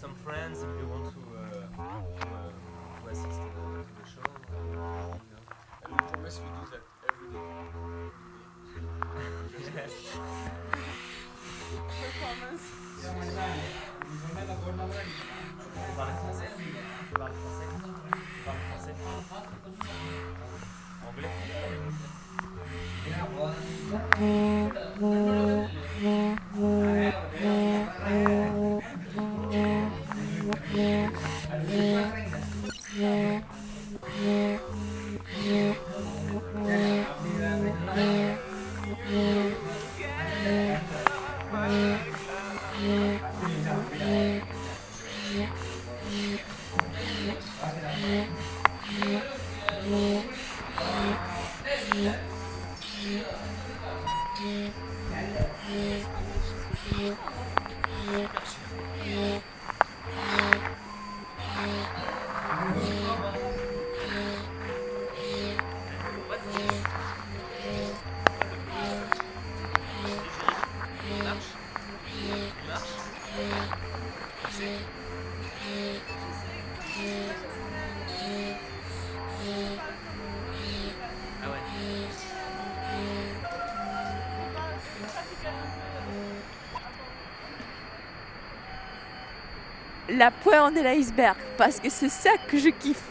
Some friends if you want to assist to the show. And we promise we do that every day. Yes. Performance. La pointe de l'iceberg, parce que c'est ça que je kiffe.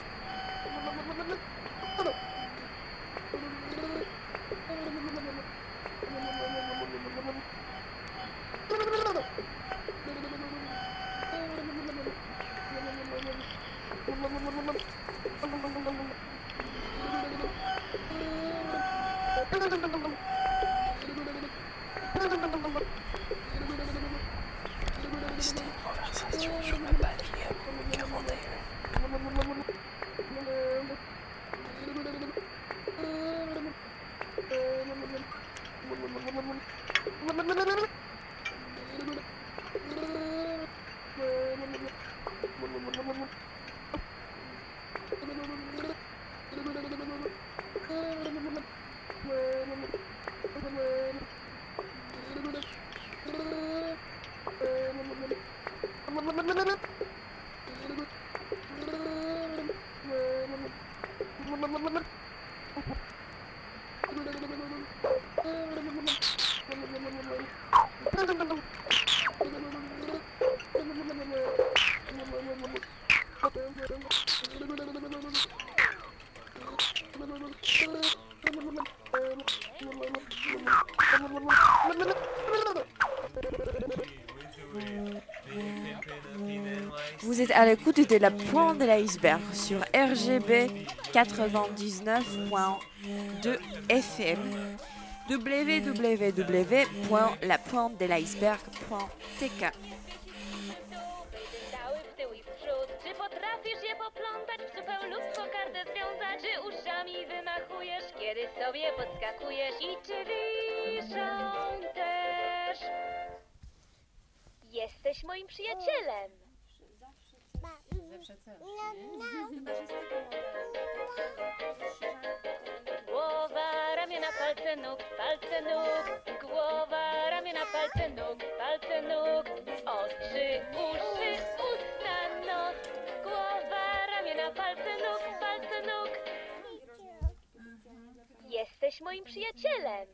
Vous êtes à l'écoute de La Pointe de l'iceberg sur RGB 99.2 FM. www.lapointedeliceberg.tk. Jesteś moim przyjacielem. Zawsze co? Głowa, ramiona, palce nóg, palce nóg. Głowa, ramiona, palce nóg, palce nóg. Oczy, uszy, usta, nos. Głowa, ramiona, palce nóg, palce nóg. Jesteś moim przyjacielem.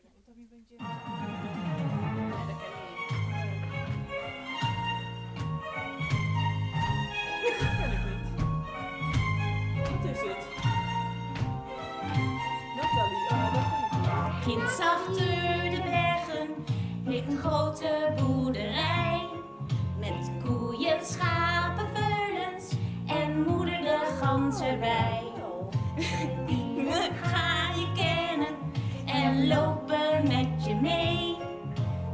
Ginds achter de bergen ligt een grote boerderij met koeien, schapen, veulens en moeder de gans erbij. Ga je kennen en lopen met je mee.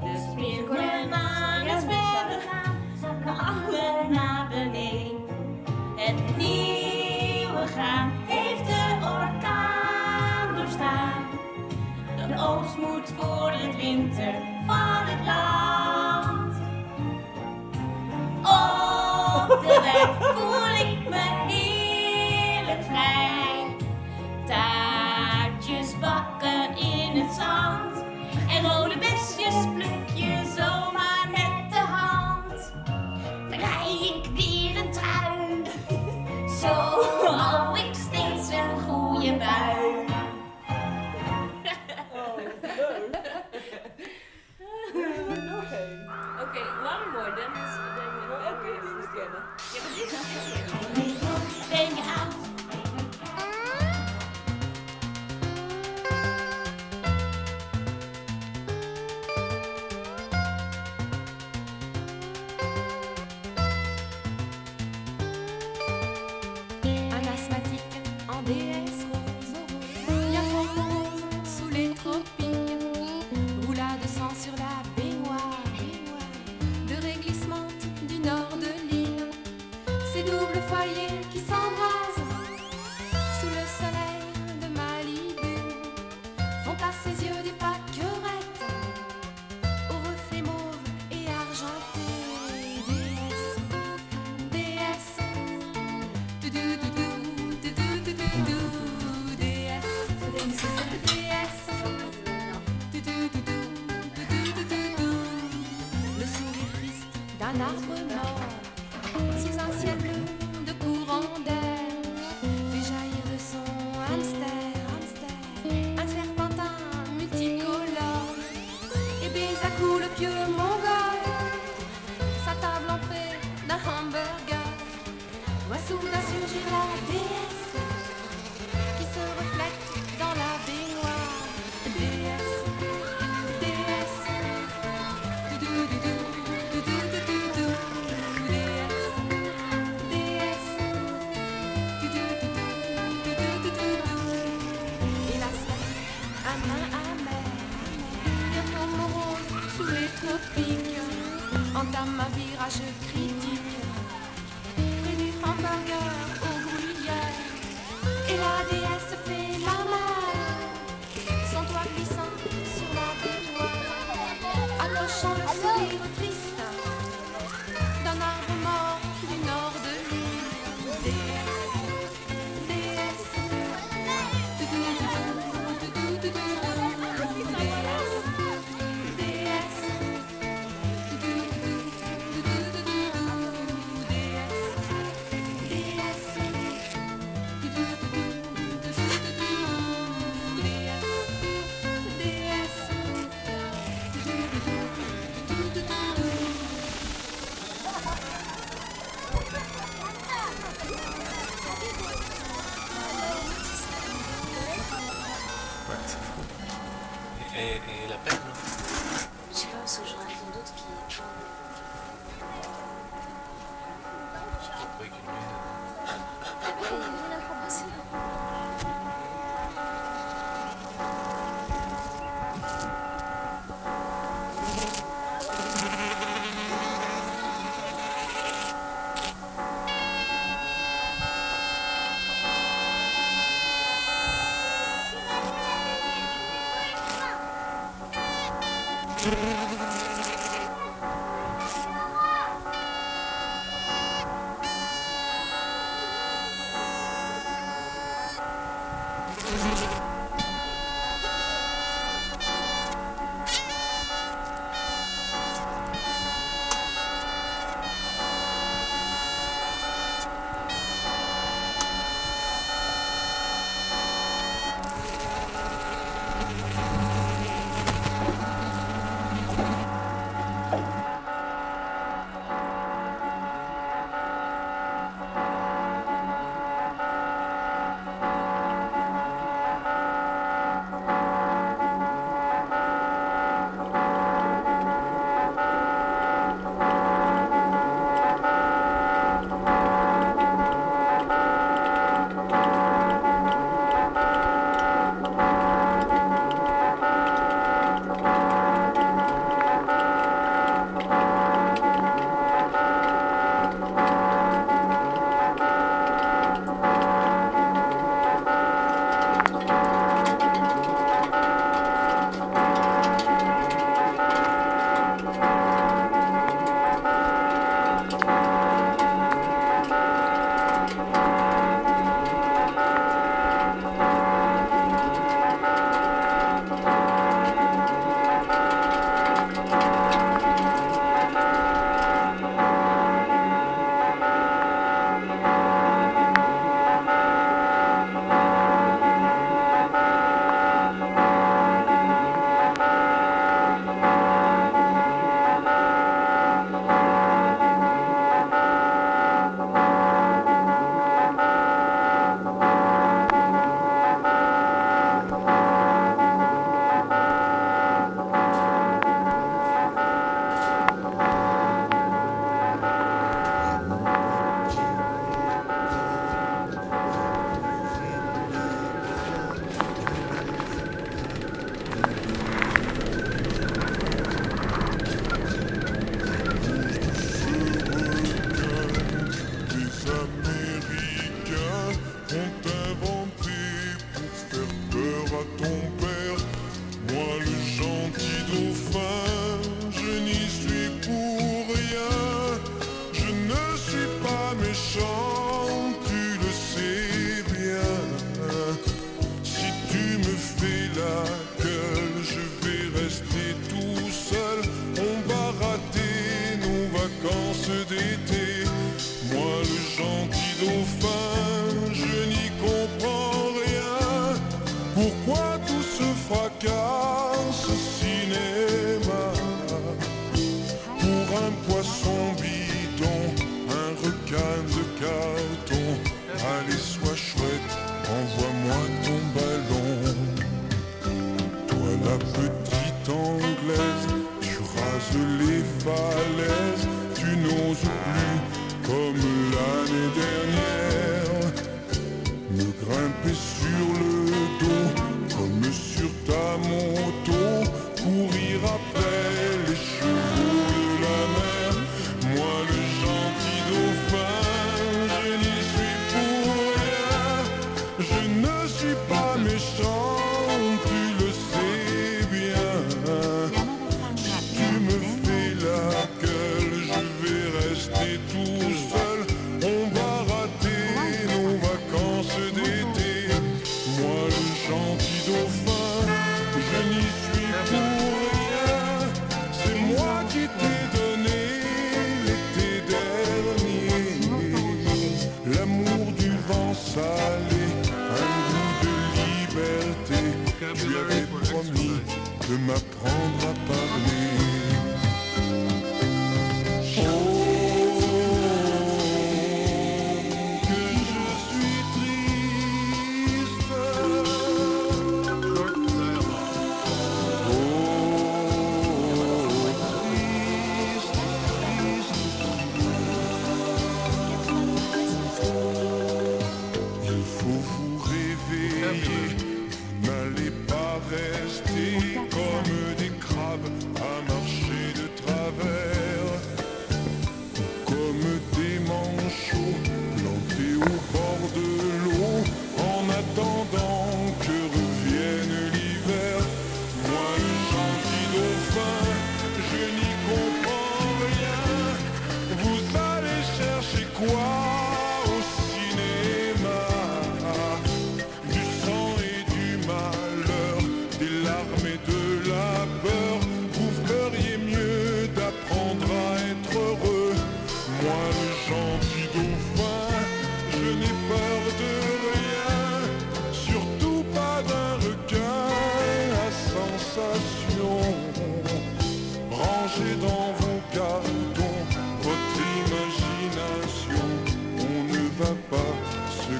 Dus springen maar naar verder gaan, zakken alle naar beneden. Het nieuwe graan heeft de orkaan doorstaan. De oogst moet voor het winter van het land. Op de weg voel ik me heerlijk vrij. Taartjes bakken in het zand en rode besjes pluk je zomaar met de hand. Dan rij ik weer een trui. Zo hou ik steeds een goede bui. Critique, près du hamburger au gruyère, Et la peine, je sais pas, parce que j'aurais rien d'autre qui est toujours...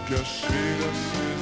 gâcher la saison.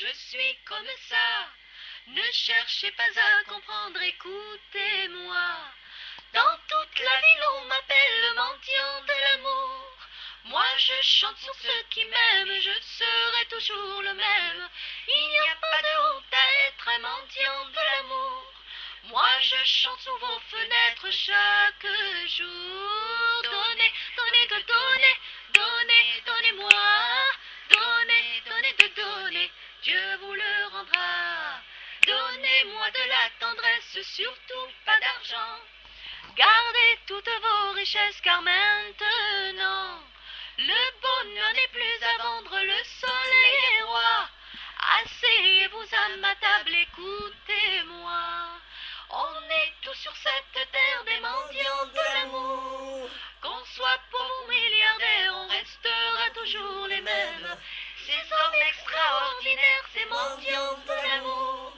je suis comme ça. Ne cherchez pas à comprendre, écoutez-moi. Dans toute la ville, on m'appelle le mendiant de l'amour. Moi, je chante sur ceux qui m'aiment, je serai toujours le même. Il n'y a pas de honte à être un mendiant de l'amour. Moi, je chante sous vos fenêtres chaque jour. Donnez, donnez, de donnez, donnez, donnez-moi. Donnez, donnez, de donnez, Dieu vous le rendra. Donnez-moi de la tendresse, surtout pas d'argent. Gardez toutes vos richesses, car maintenant, le bonheur n'est plus à vendre, le soleil est roi. Asseyez-vous à ma table, écoutez-moi. On est tous sur cette terre des mendiants de l'amour. Qu'on soit pauvre ou milliardaire, on restera toujours les mêmes. Ces hommes extraordinaires, ces mendiants de l'amour.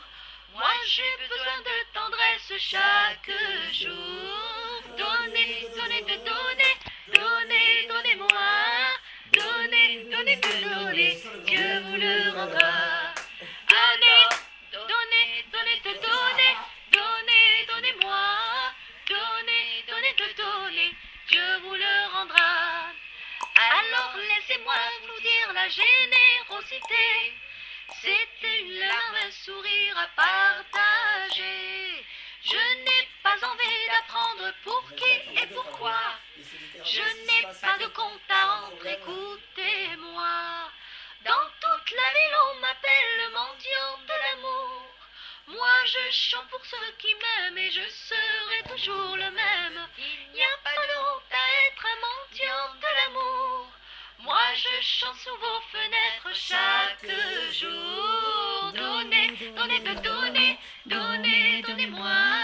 Moi j'ai besoin de tendresse chaque jour. Donnez, donnez, de donnez, donnez, donnez-moi. Donnez, donnez, de donnez, Dieu vous le rendra. Allez, donnez, donnez, de donnez, donnez, donnez-moi. Donnez, donnez, de donnez, Dieu vous le rendra. Alors laissez-moi vous dire la générosité. C'est une larme, un sourire à partager. Je n'ai pas envie d'apprendre pour qui et pourquoi. Je n'ai pas de compte à rendre, écoutez-moi. Dans toute la ville, on m'appelle le mendiant de l'amour. Moi, je chante pour ceux qui m'aiment et je serai toujours le même. Il n'y a pas de honte à être un mendiant de l'amour. Moi, je chante sous vos fenêtres chaque jour. Donnez, donnez, de donnez, donnez, donnez-moi.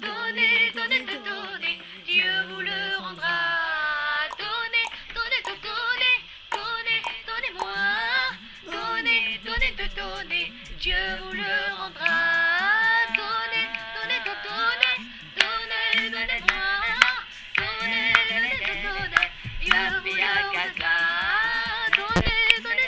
Donnez, donnez, de donnez, Dieu vous le rendra. Donnez, donnez, de donnez, donnez, donnez-moi. Donnez, donnez, de donnez, Dieu vous le rendra. Donnez, donnez, de donnez, donnez, donnez-moi. Donnez, donnez, de donnez, Dieu vous le rendra.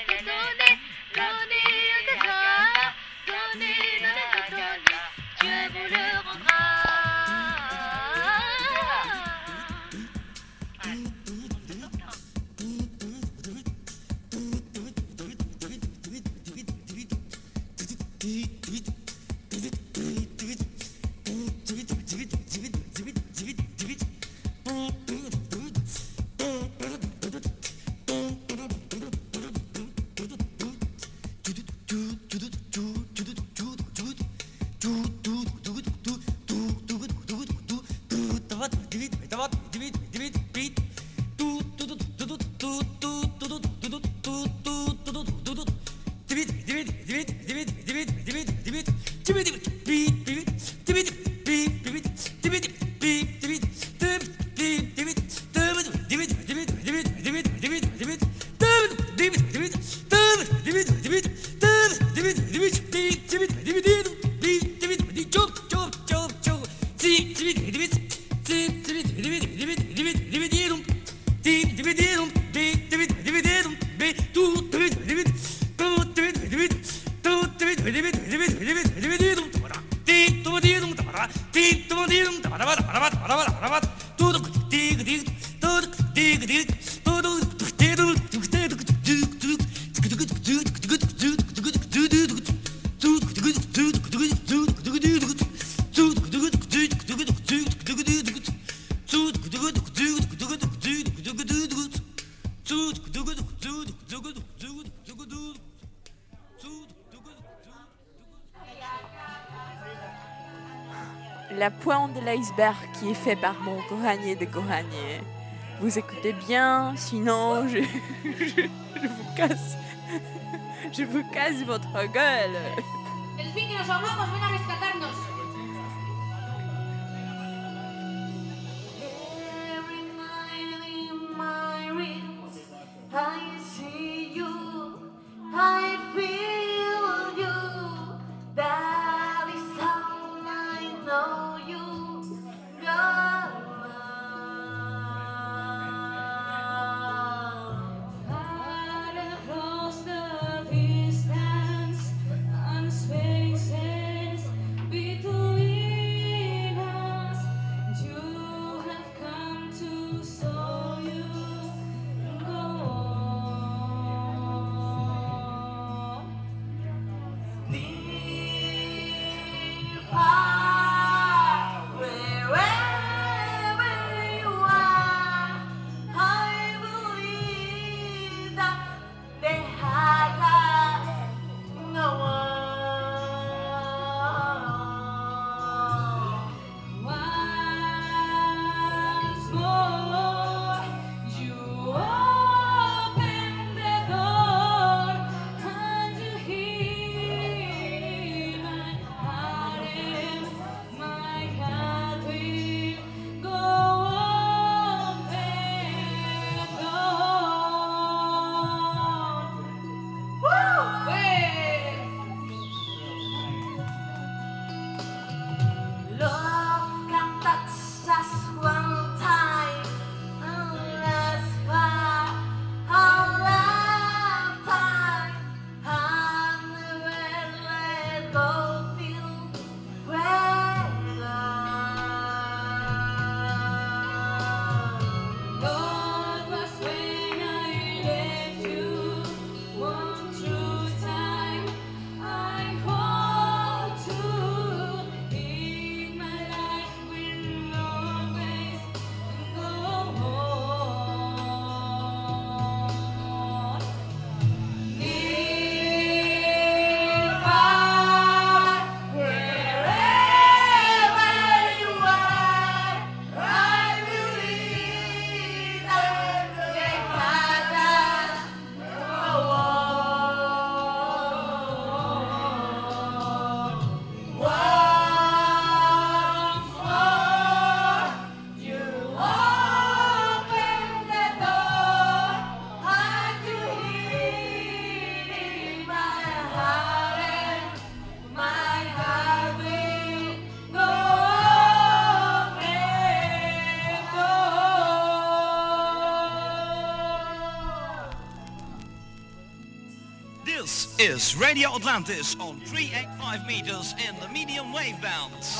La pointe de l'iceberg qui est fait par mon Kohanier de Kohanier. Vous écoutez bien, sinon je vous casse votre gueule. is Radio Atlantis on 385 meters in the medium wave bands.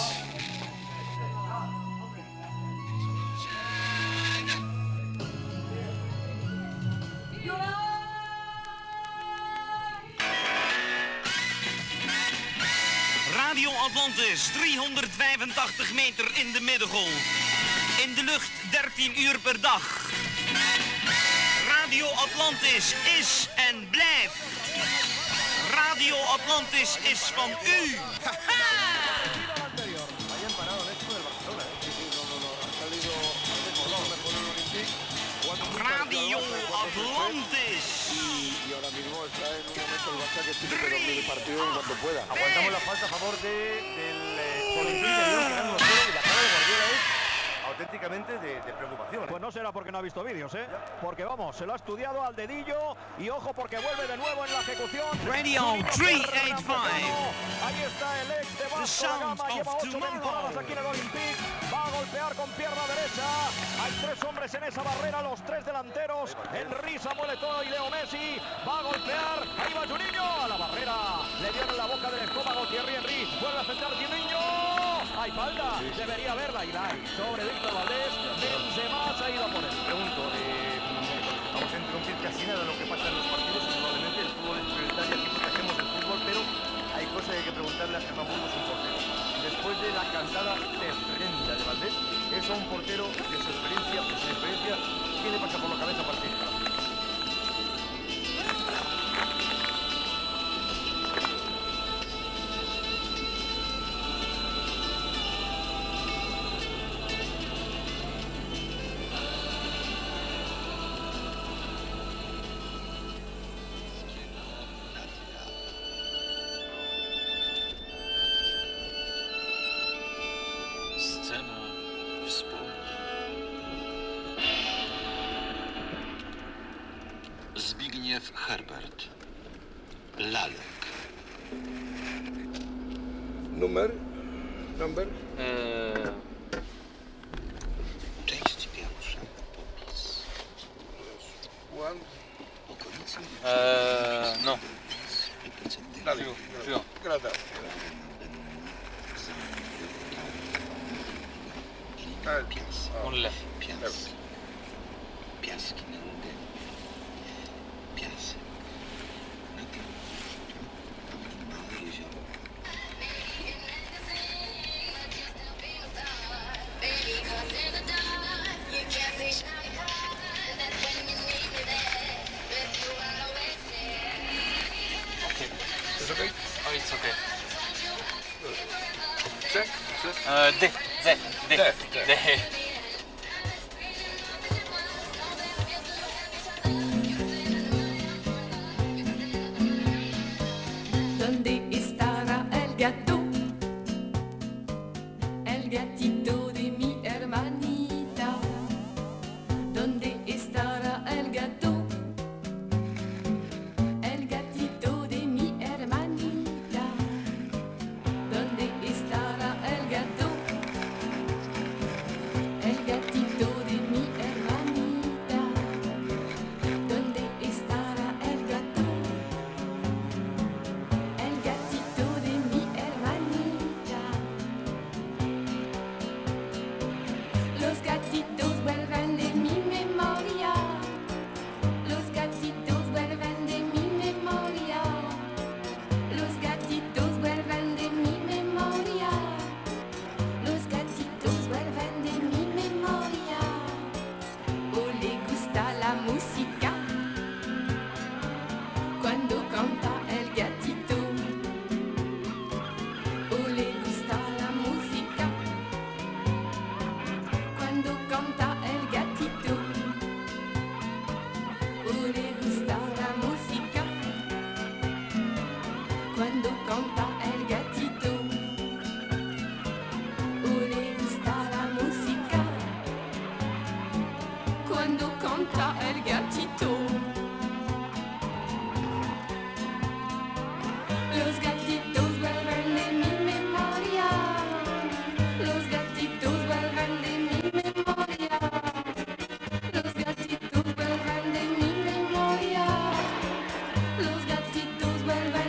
Radio Atlantis, 385 meter in de middengolf. In de lucht 13 uur per dag. Radio Atlantis is en blijft. Radio Atlantis is van u. Radio Atlantis. Aguantamos la falta a favor del Policía. Auténticamente de preocupación. Pues no será porque no ha visto vídeos, ¿eh? Porque vamos, se lo ha estudiado al dedillo y ojo porque vuelve de nuevo en la ejecución. Radio 385. Ahí está el ex de Barcelona, lleva 8 temporadas aquí en el Olympique. Va a golpear con pierna derecha. Hay 3 hombres en esa barrera, los 3 delanteros. Henry, Samuel Eto'o y Leo Messi. Va a golpear. Ahí va Juninho a la barrera. Le dieron la boca del estómago Thierry Henry. Vuelve a sentar Juninho. Hay falta, debería haberla y la hay sobre Víctor Valdés. Benzema se ha ido a poner. Pregunto, vamos a interrumpir casi nada lo que pasa en los partidos. Probablemente el fútbol es prioritario, aquí porque hacemos el fútbol, pero hay cosas que hay que preguntarle a Germán Burgos, un portero. Después de la cansada experiencia de Valdés, eso a un portero de su experiencia, ¿qué le pasa por la cabeza a partir de ahora? Herbert. Lalek. Numer? Number? Część pierwsza. Popis. One. Okolicy. No. Dalej. Grada. Pies. On lew. Pies. Piaski. Los gatitos vuelven.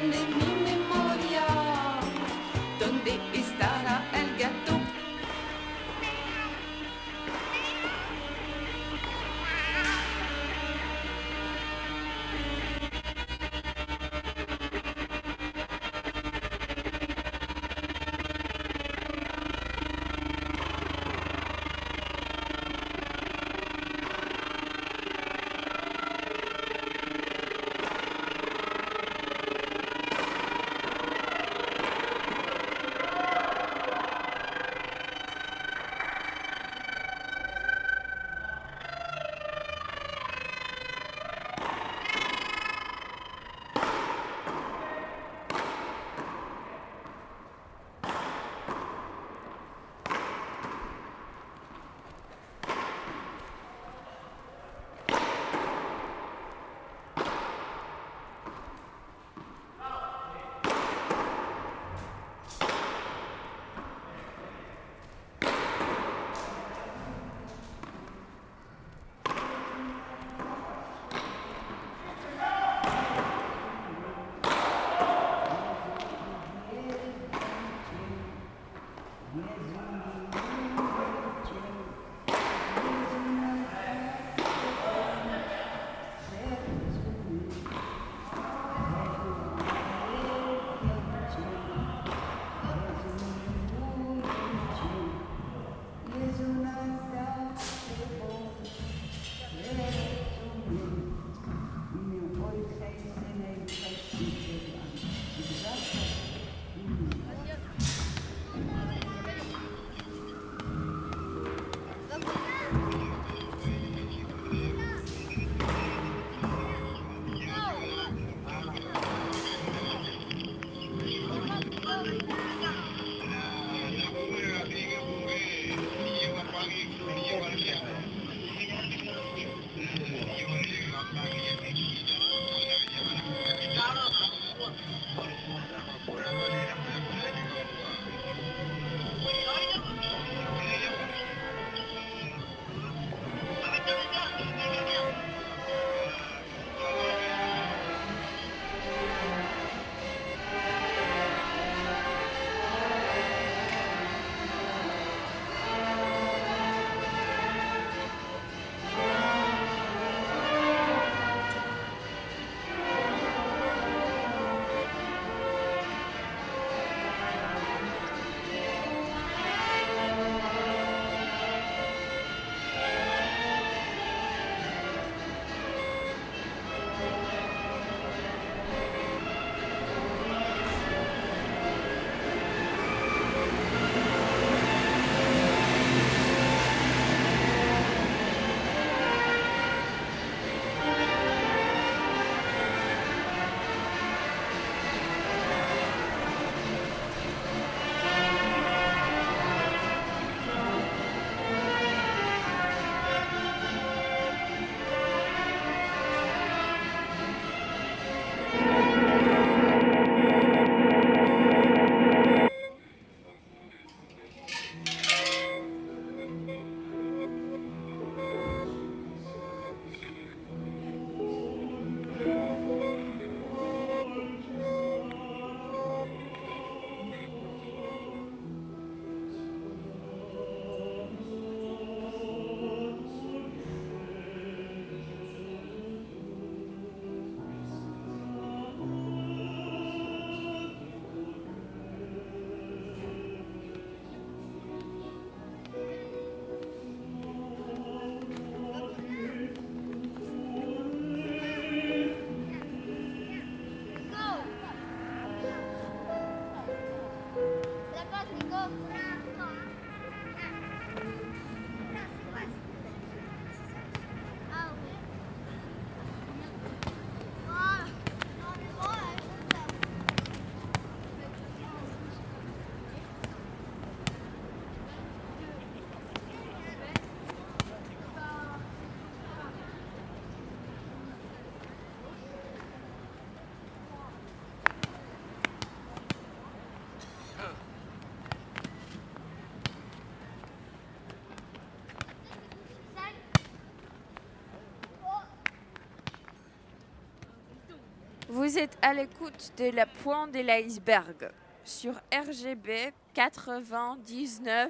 Vous êtes à l'écoute de La pointe de l'iceberg sur RGB 99.2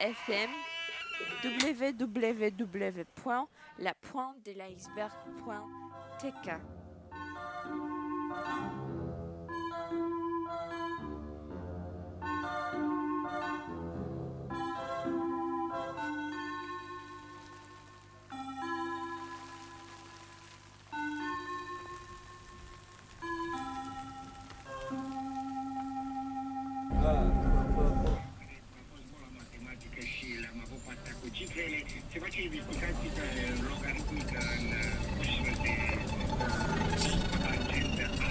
FM, www.lapointedeliceberg.tk. Se facevi con calcita logaritmica in possibilità di tangente alfa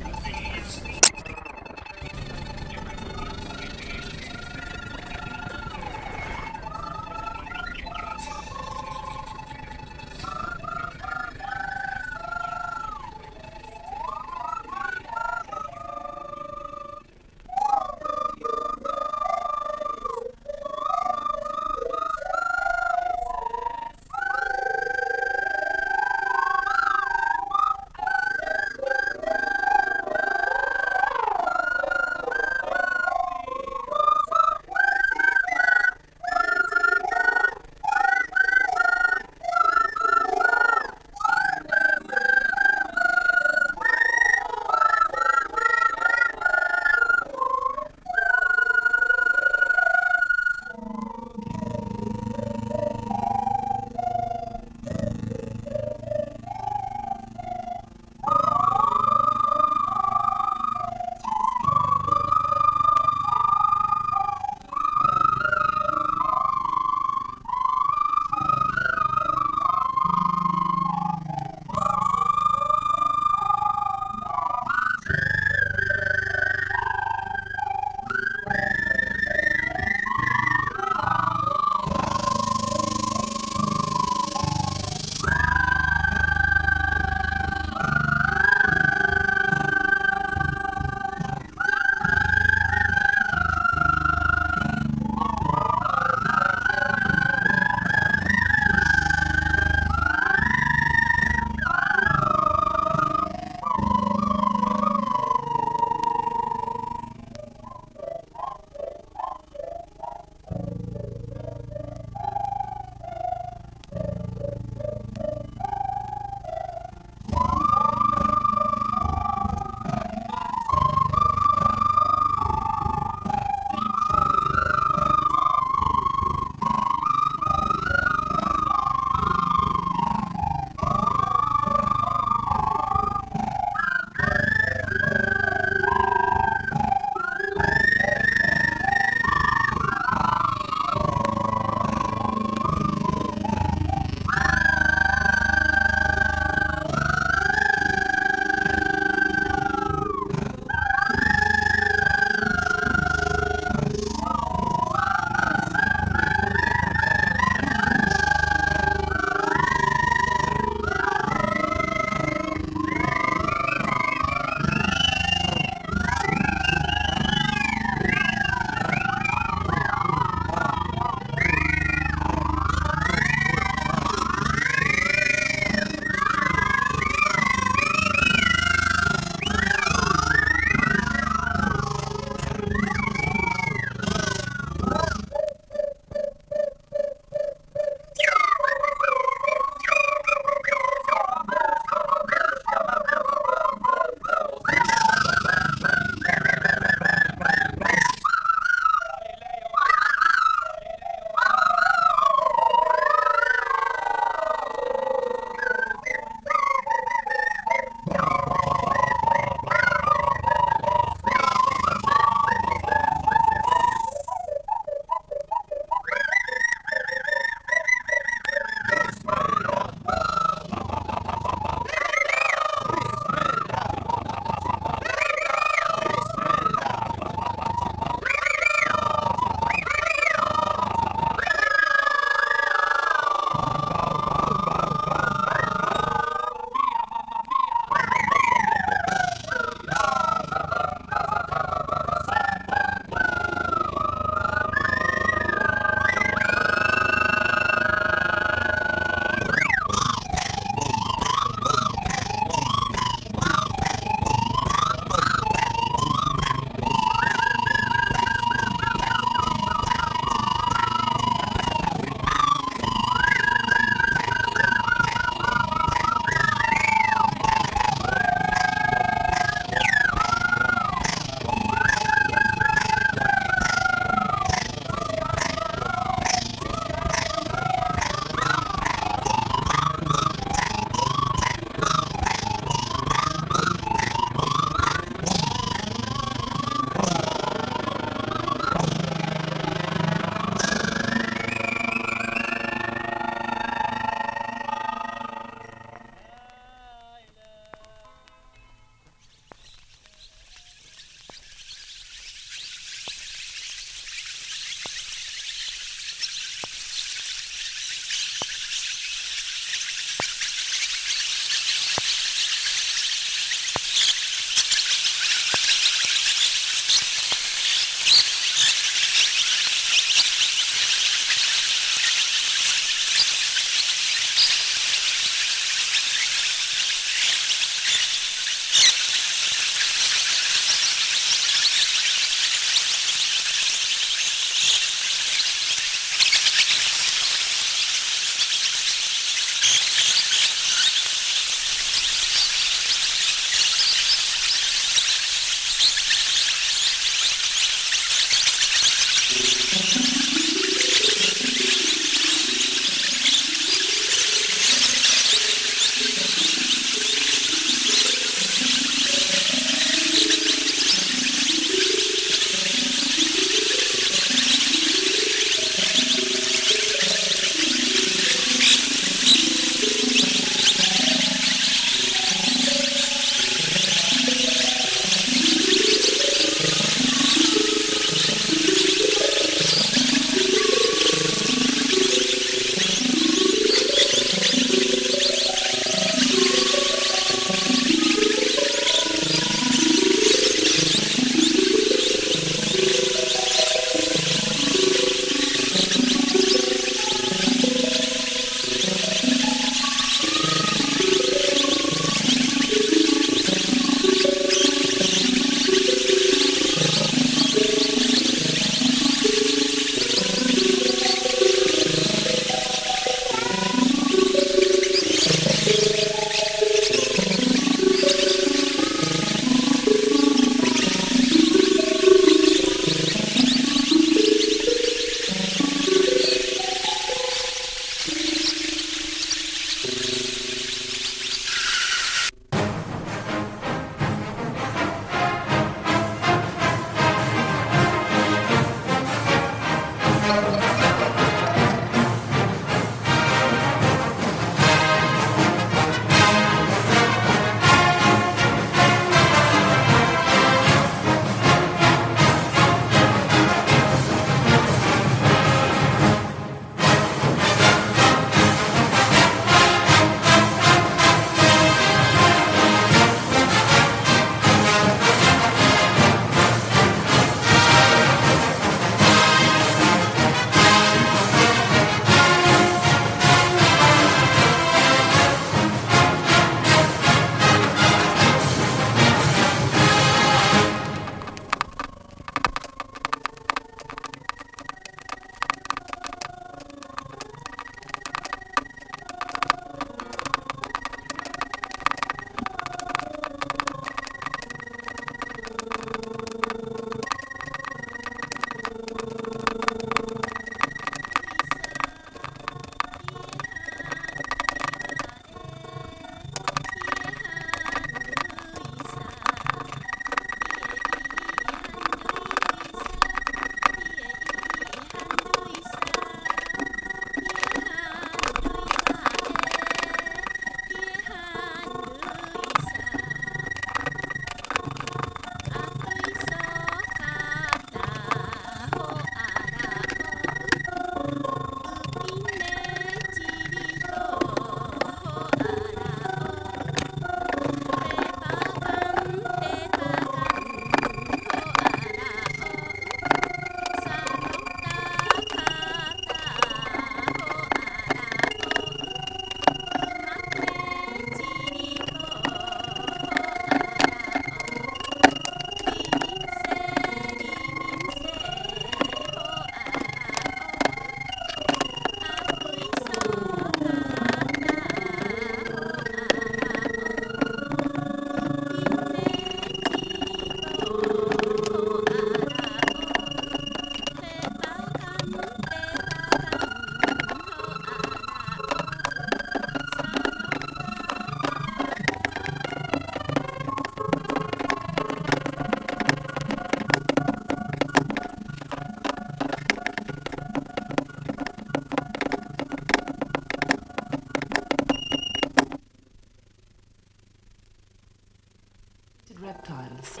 Domesticated reptiles. Fuck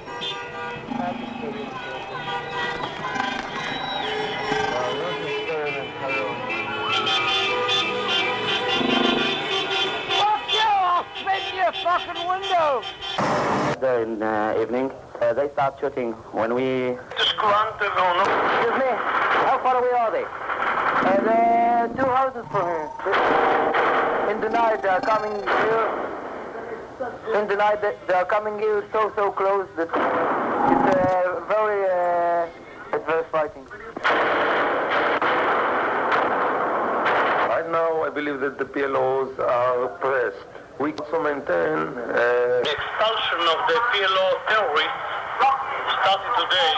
you! I'll spin your fucking window! The evening, they start shooting when we... Disgruntled or not. Excuse me, how far away are they? They're 2 houses from here. In the night, they're coming here. In the night, they are coming here so close that it's very frightening. Right now, I believe that the PLOs are oppressed. We also maintain the expulsion of the PLO terrorists started today.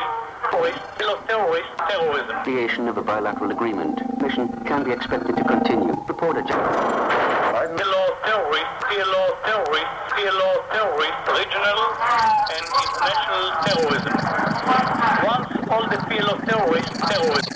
PLO terrorists, terrorism. Creation of a bilateral agreement. Mission can be expected to continue. Report it. PLO terrorists, regional and international terrorism. Once all the PLO terrorists, terrorism.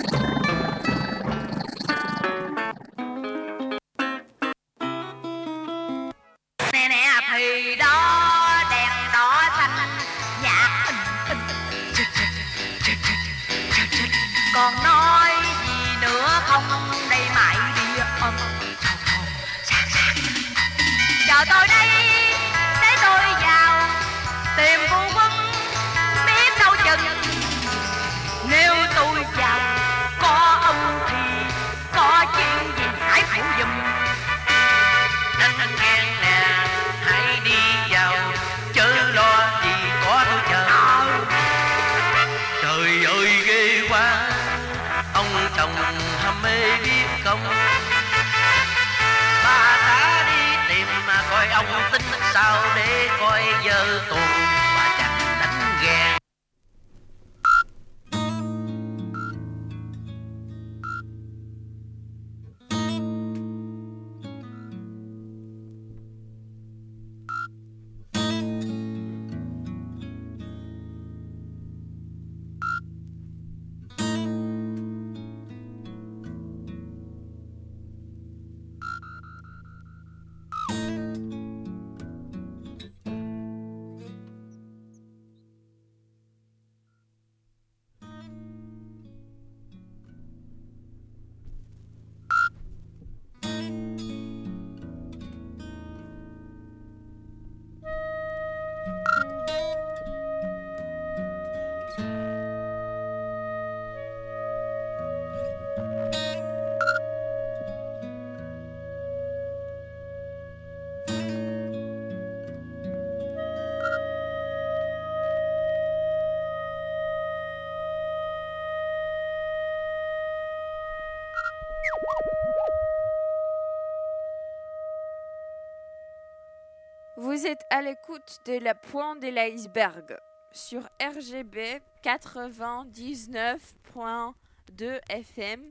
Vous êtes à l'écoute de La pointe de l'iceberg sur RGB 99.2 FM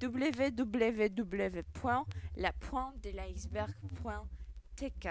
www.lapointedeliceberg.tk.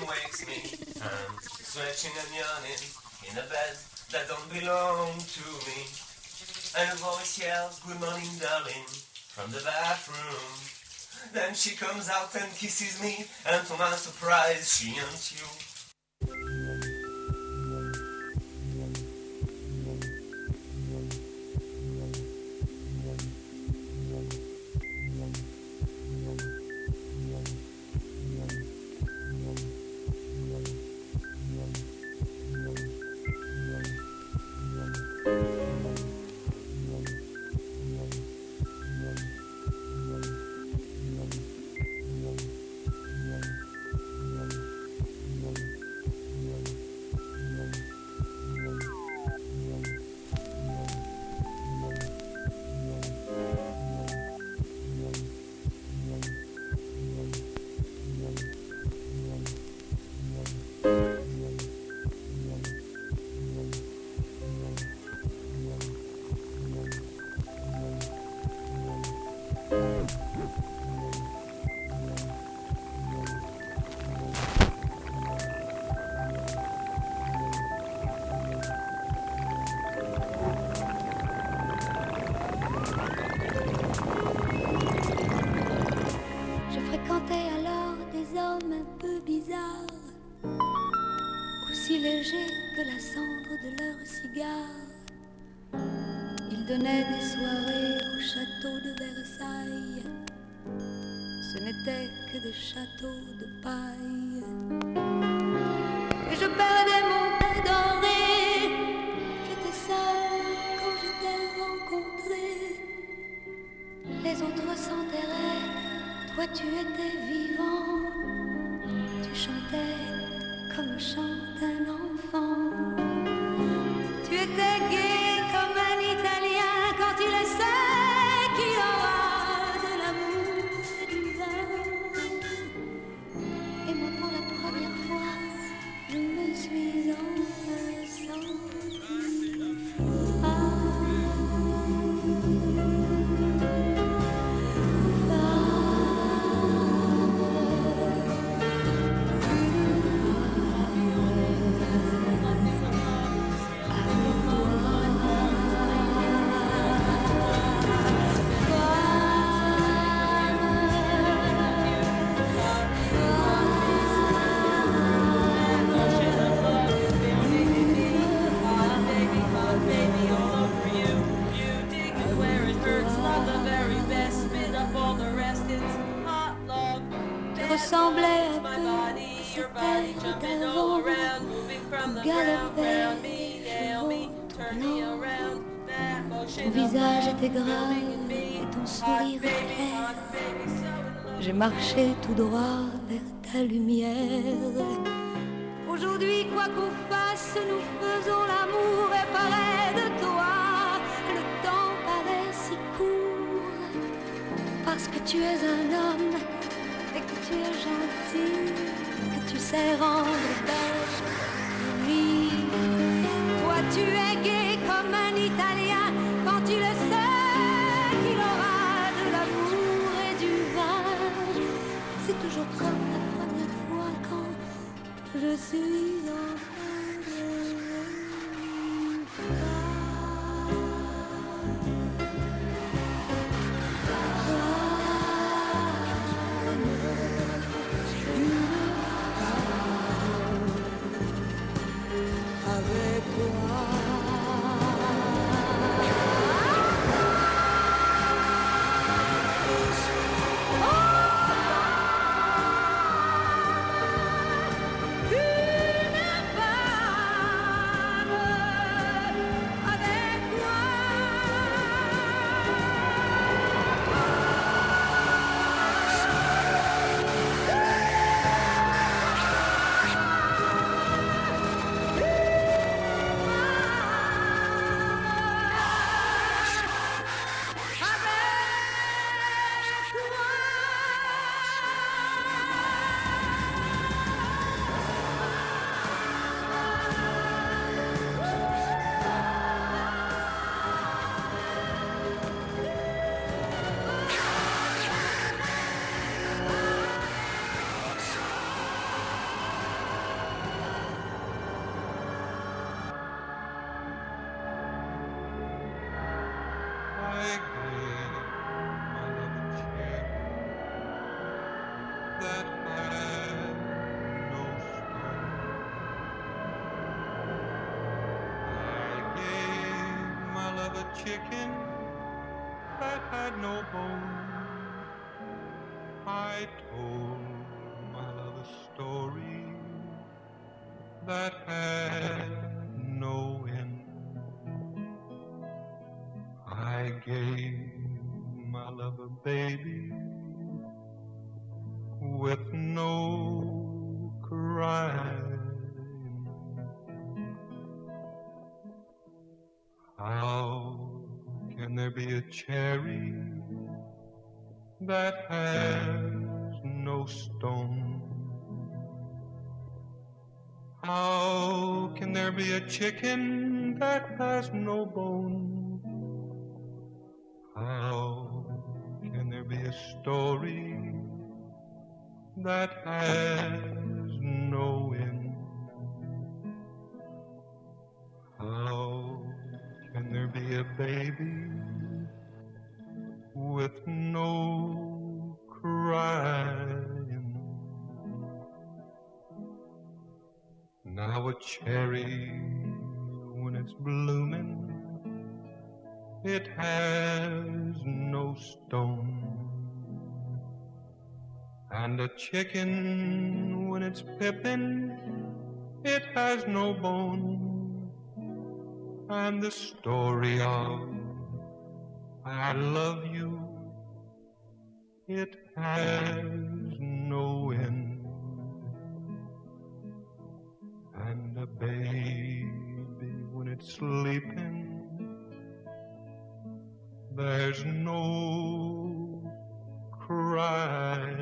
sun wakes me, I'm stretching and yawning in a bed that don't belong to me. And a voice yells, "Good morning, darling," from the bathroom. Then she comes out and kisses me, and to my surprise, she ain't you. Marcher tout droit vers ta lumière. Aujourd'hui, quoi qu'on fasse, nous faisons l'amour et pareil de toi. Le temps paraît si court parce que tu es un homme et que tu es gentil, que tu sais rendre belle vie. Toi, tu es gai comme un Italien quand il le sait qu'il aura. C'est toujours comme la première fois quand je suis enfant. chicken that had no bone. I told my love a story that had no end. I gave my love a baby with no crying. How can there be a cherry that has no stone? How can there be a chicken that has no bone? How can there be a story that has no end? How can there be a baby with no crying? Now a cherry, when it's blooming, it has no stone. And a chicken, when it's pippin', it has no bone. And the story of I love you, it has no end. And a baby, when it's sleeping, there's no cry.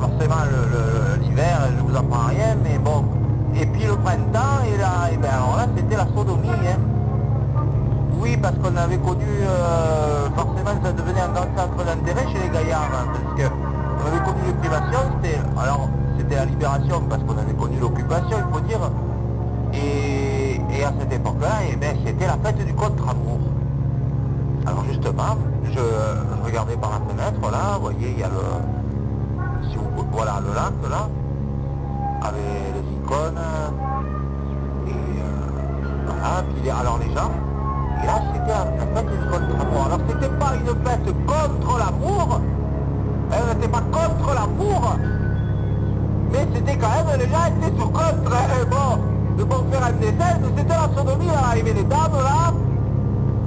Forcément l'hiver, je vous apprends rien, mais bon, Et puis le printemps, alors là c'était la sodomie. Hein. Oui, parce qu'on avait connu, forcément ça devenait un grand centre d'intérêt chez les gaillards, hein, parce qu'on avait connu les privations, c'était la libération, parce qu'on avait connu l'occupation, il faut dire. Et à cette époque-là, c'était la fête du contre-amour. Alors justement, je regardais par la fenêtre, là, vous voyez, il y a le lac, là, avec les icônes, alors les gens, et là, c'était la fête du contre-amour. Alors c'était pas une fête contre l'amour, elle n'était pas contre l'amour, mais c'était quand même, les gens étaient sous contre, de bon faire un décès, c'était la sodomie à l'arrivée des dames, là.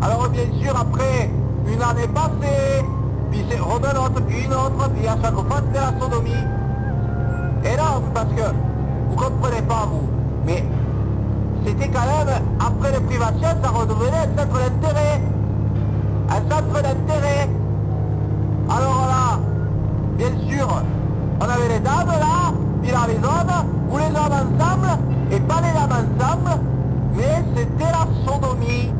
Alors bien sûr, après, une année passée, puis c'est redonne puis une autre, puis à chaque fois, c'est la sodomie. Énorme, parce que, vous comprenez pas, vous, mais c'était quand même, après les privations, ça redevenait un centre d'intérêt. Un centre d'intérêt. Alors là, bien sûr, on avait les dames, là, puis là, les hommes, ou les hommes ensemble, et pas les dames ensemble, mais c'était la sodomie.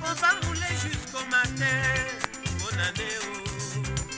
On va rouler jusqu'au matin. Bonne année, oh.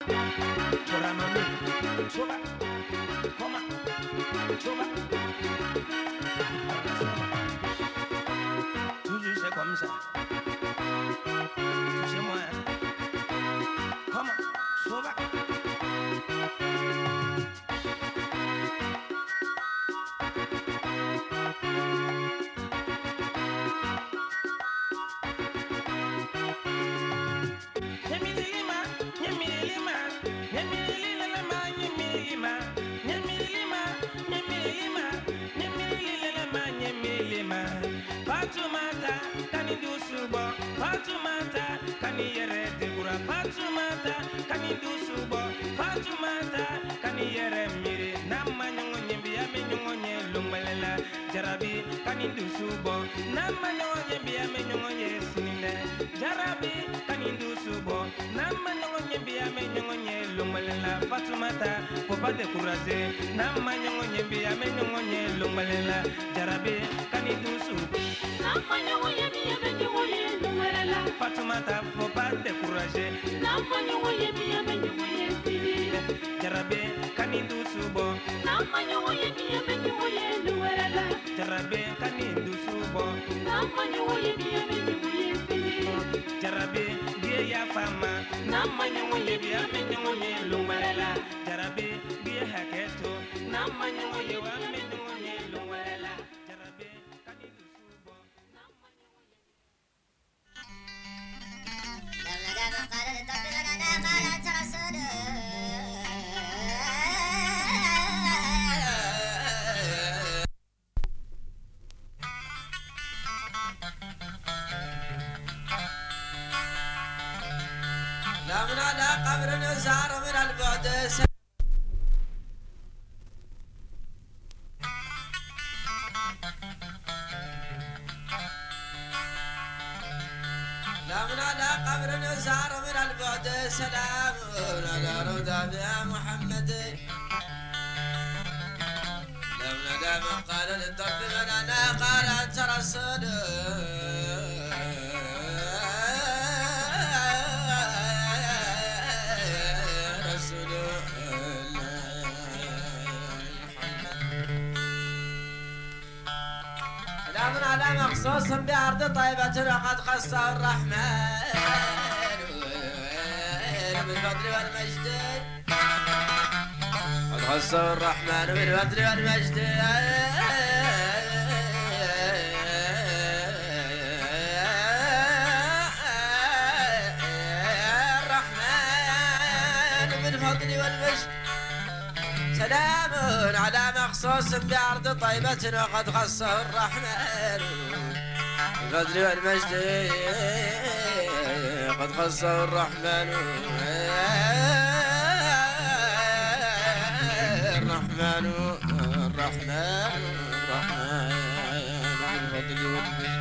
وقد خص الرحمن الفضل والمجد قد خص الرحمن الرحمن الرحمن الفضل والمجد.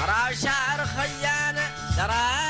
مرا شعر خيان درا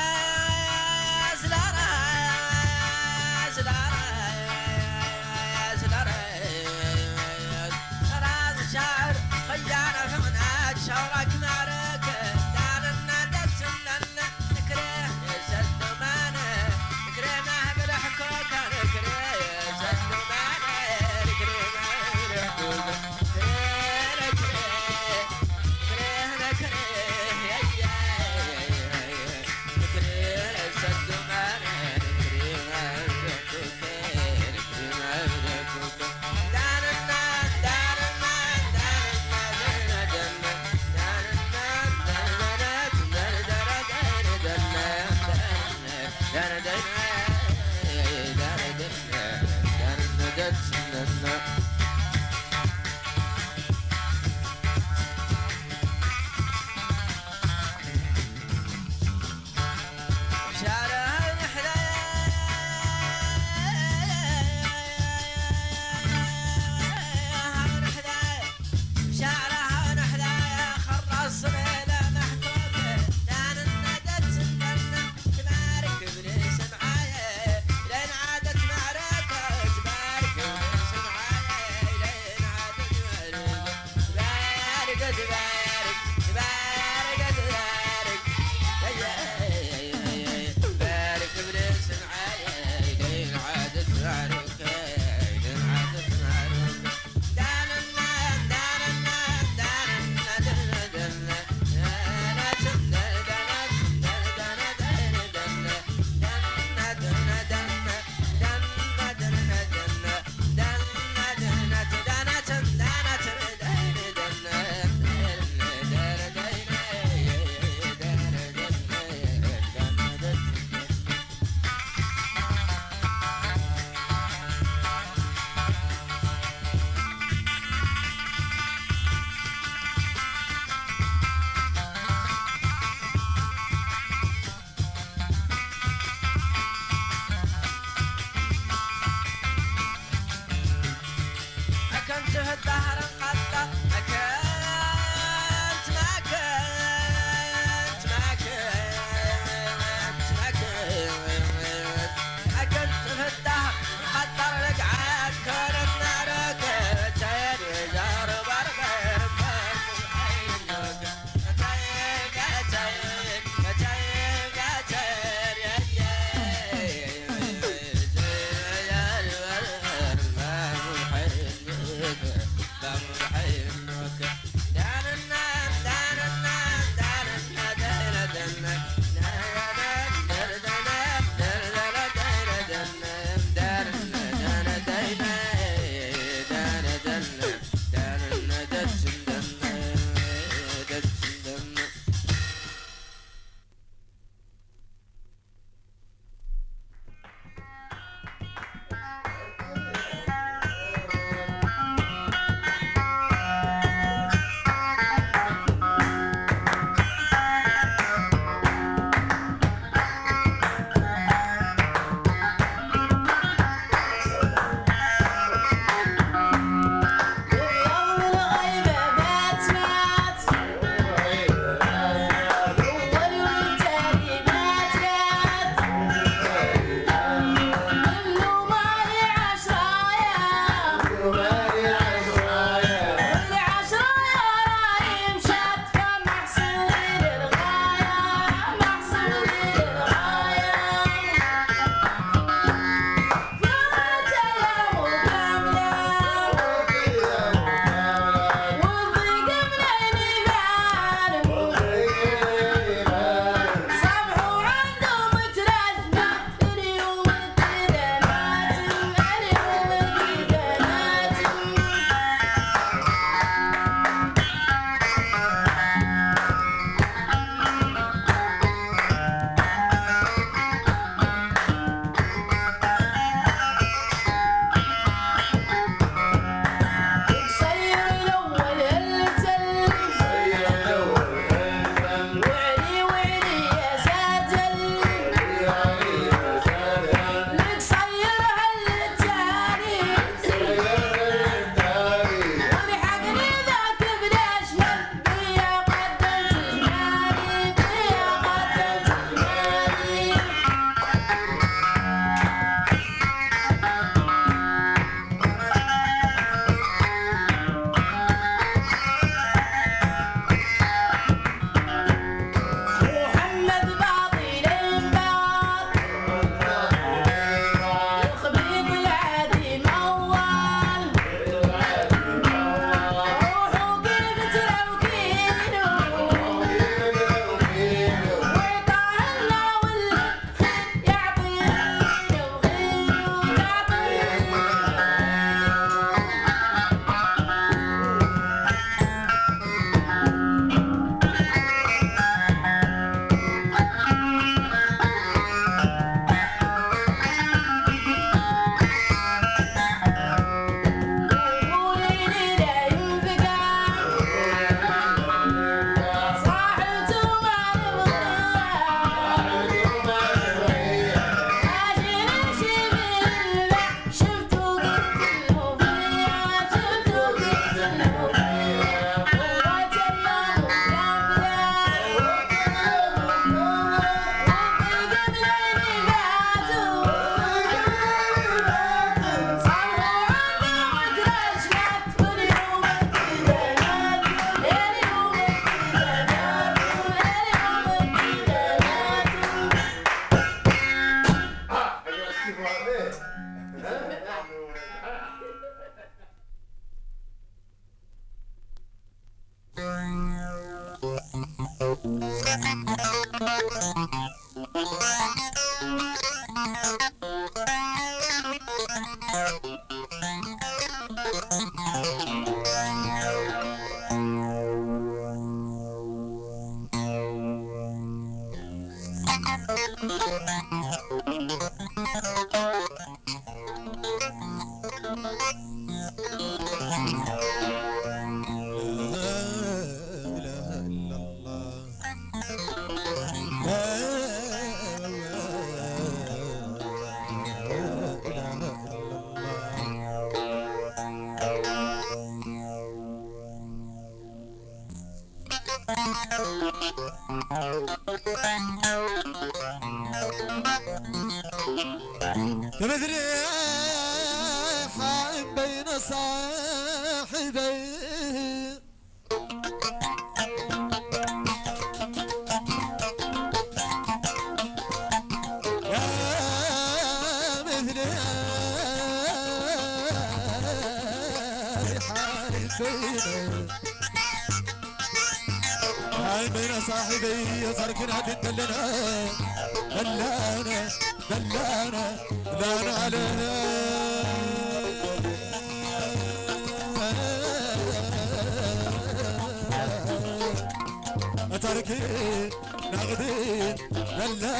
مثل حائم بين صاحبيه صاحبي صاركنا بتدلنا دلانا دلانا دلانا علينا تركي نغدي دلانا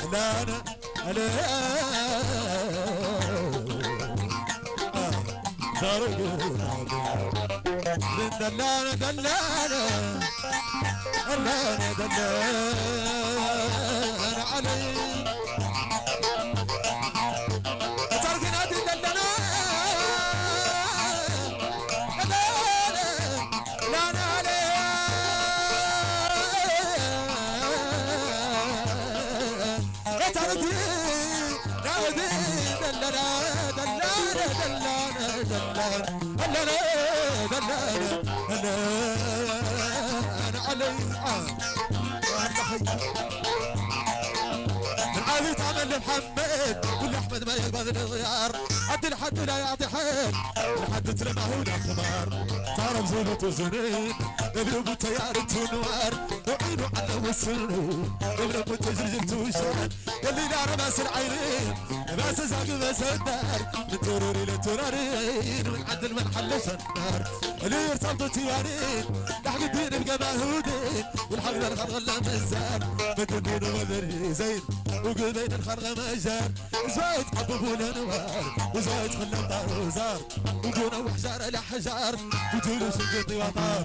دلانا علينا دلانا دلانا دلانا دلانا علي أترك نادي دلانا دلانا دلانا علي أترك نادي دلانا دلانا دلانا دلانا دلانا دلانا دلانا العالي تعمل لمحمد كل احمد ما يقبض الضيار عد الحد لا يعطي حد الحد تلمه ولا خبر صار بزينة وزنين اليوم تيارته نوار وعينه على وسنه قلبه تجرجته وشان اللي نار باس العينين باس زاق باس الدار للتروري للترارين والعد المنحل شنار اللي يرتبطوا تيارين لحق الدين بقى مهودين والحبل الخرغ لما الزار بدنين وذري زين وقبين الخرغ ما جار زايد حببونا نوار وزايد خلنا طار وزار وقونا وحجار لحجار وتولو شقطي وطار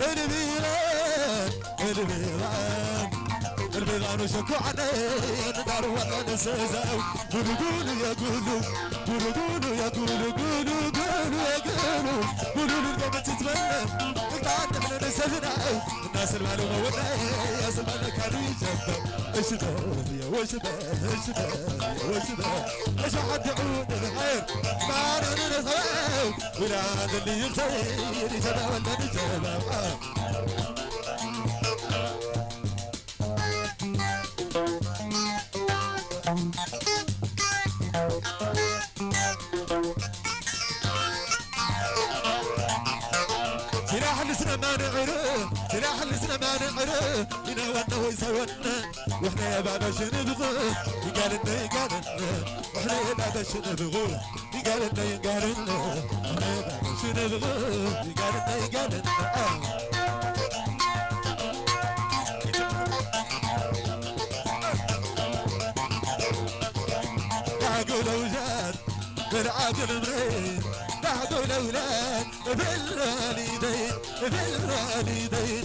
البيضان البيضان البيضان وشكوا علينا داروا وطن سيزاو قولوا قولوا يا قولوا قولوا قولوا يا قولوا قولوا قولوا يا قولوا قولوا للقوم تتمنى قطعنا احنا نسلنا الناس المعلومه والناس زمان كانوا يجبوا ايش يا وش ده ايش ده وش ده ايش حد يعود الخير ما انا نساو ولا هذا اللي يخير يجبوا ولا نجبوا سلاح لسنا ما نعرف يناولنا ويسولنا واحنا يا بابا شنبغوا يقالنا يقالنا واحنا يا بابا شنبغوا يقالنا يقالنا واحنا يا بابا شنبغوا يقالنا يقالنا دعقوا الأولاد بالعقل المريض دعقوا الأولاد بالوالدين بالوالدين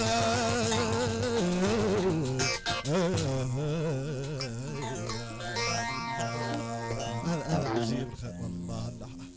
عجيب والله اللحظة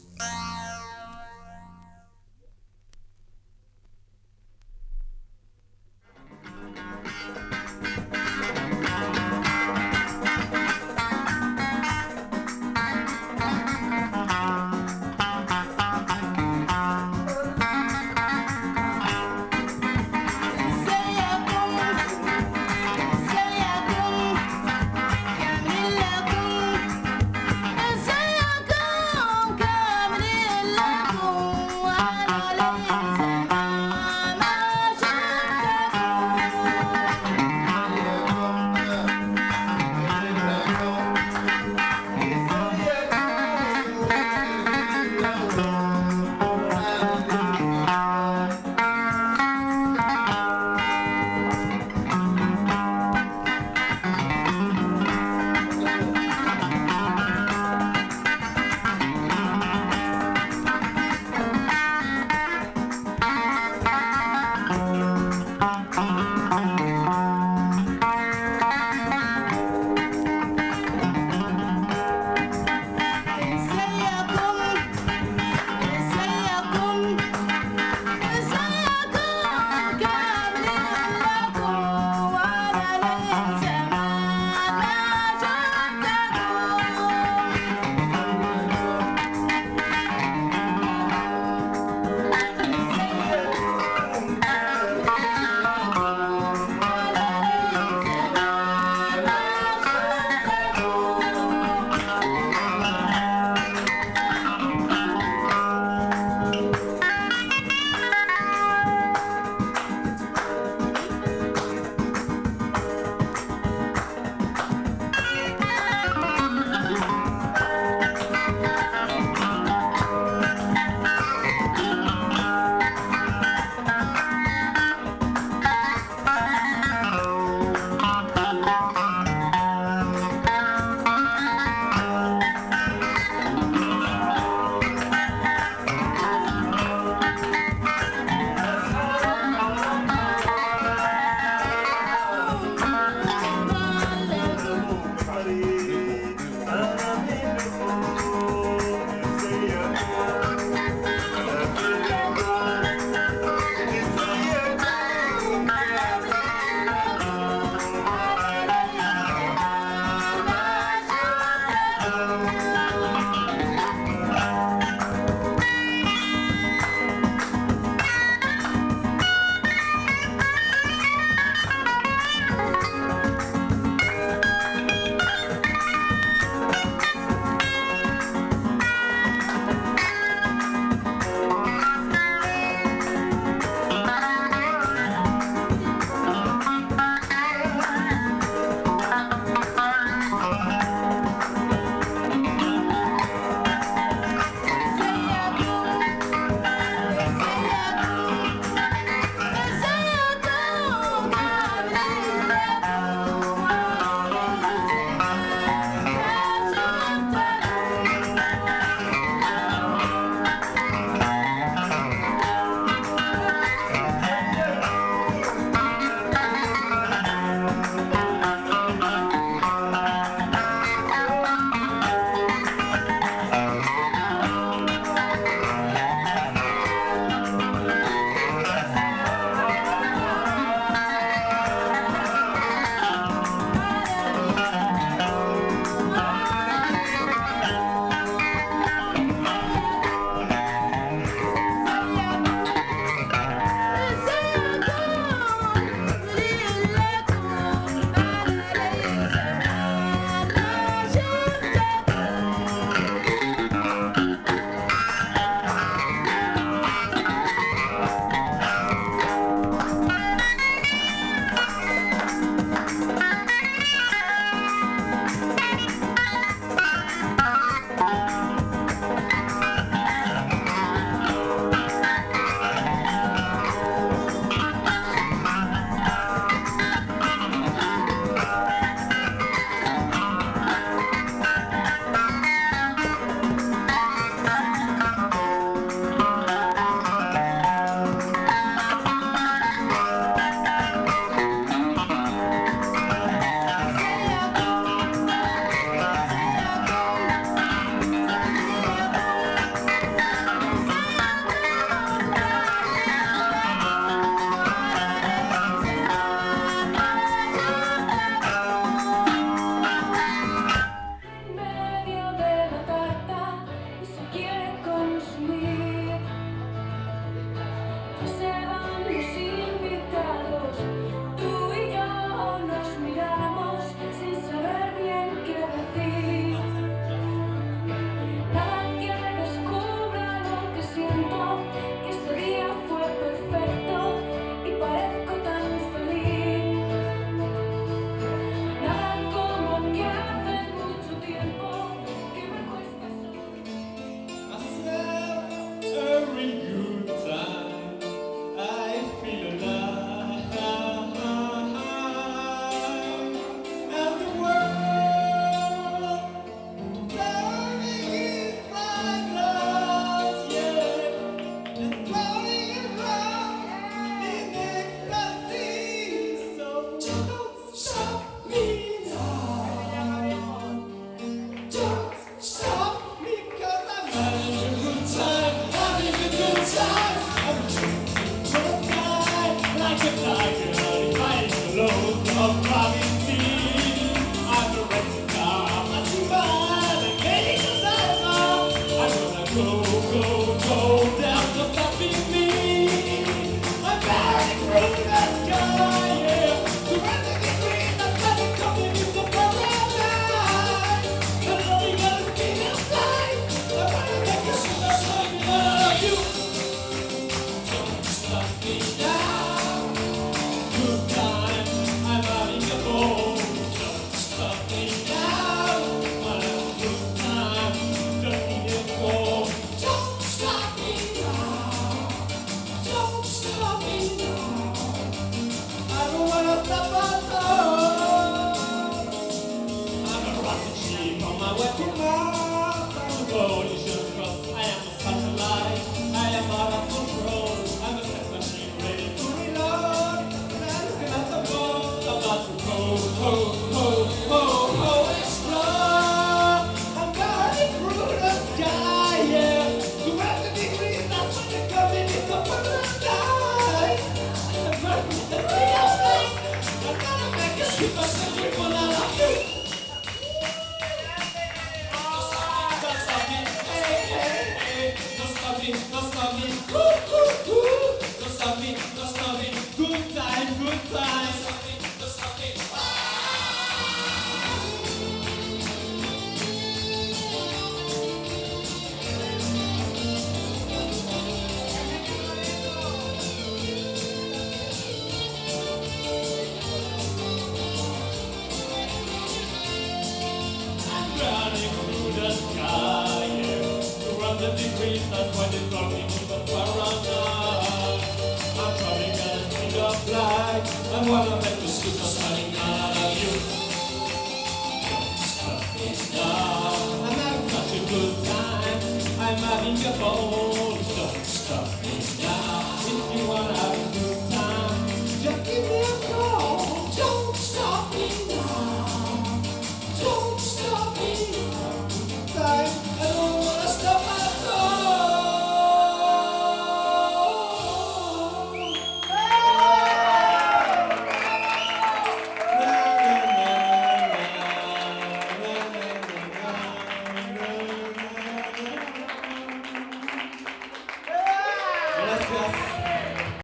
I'm one of them to sleep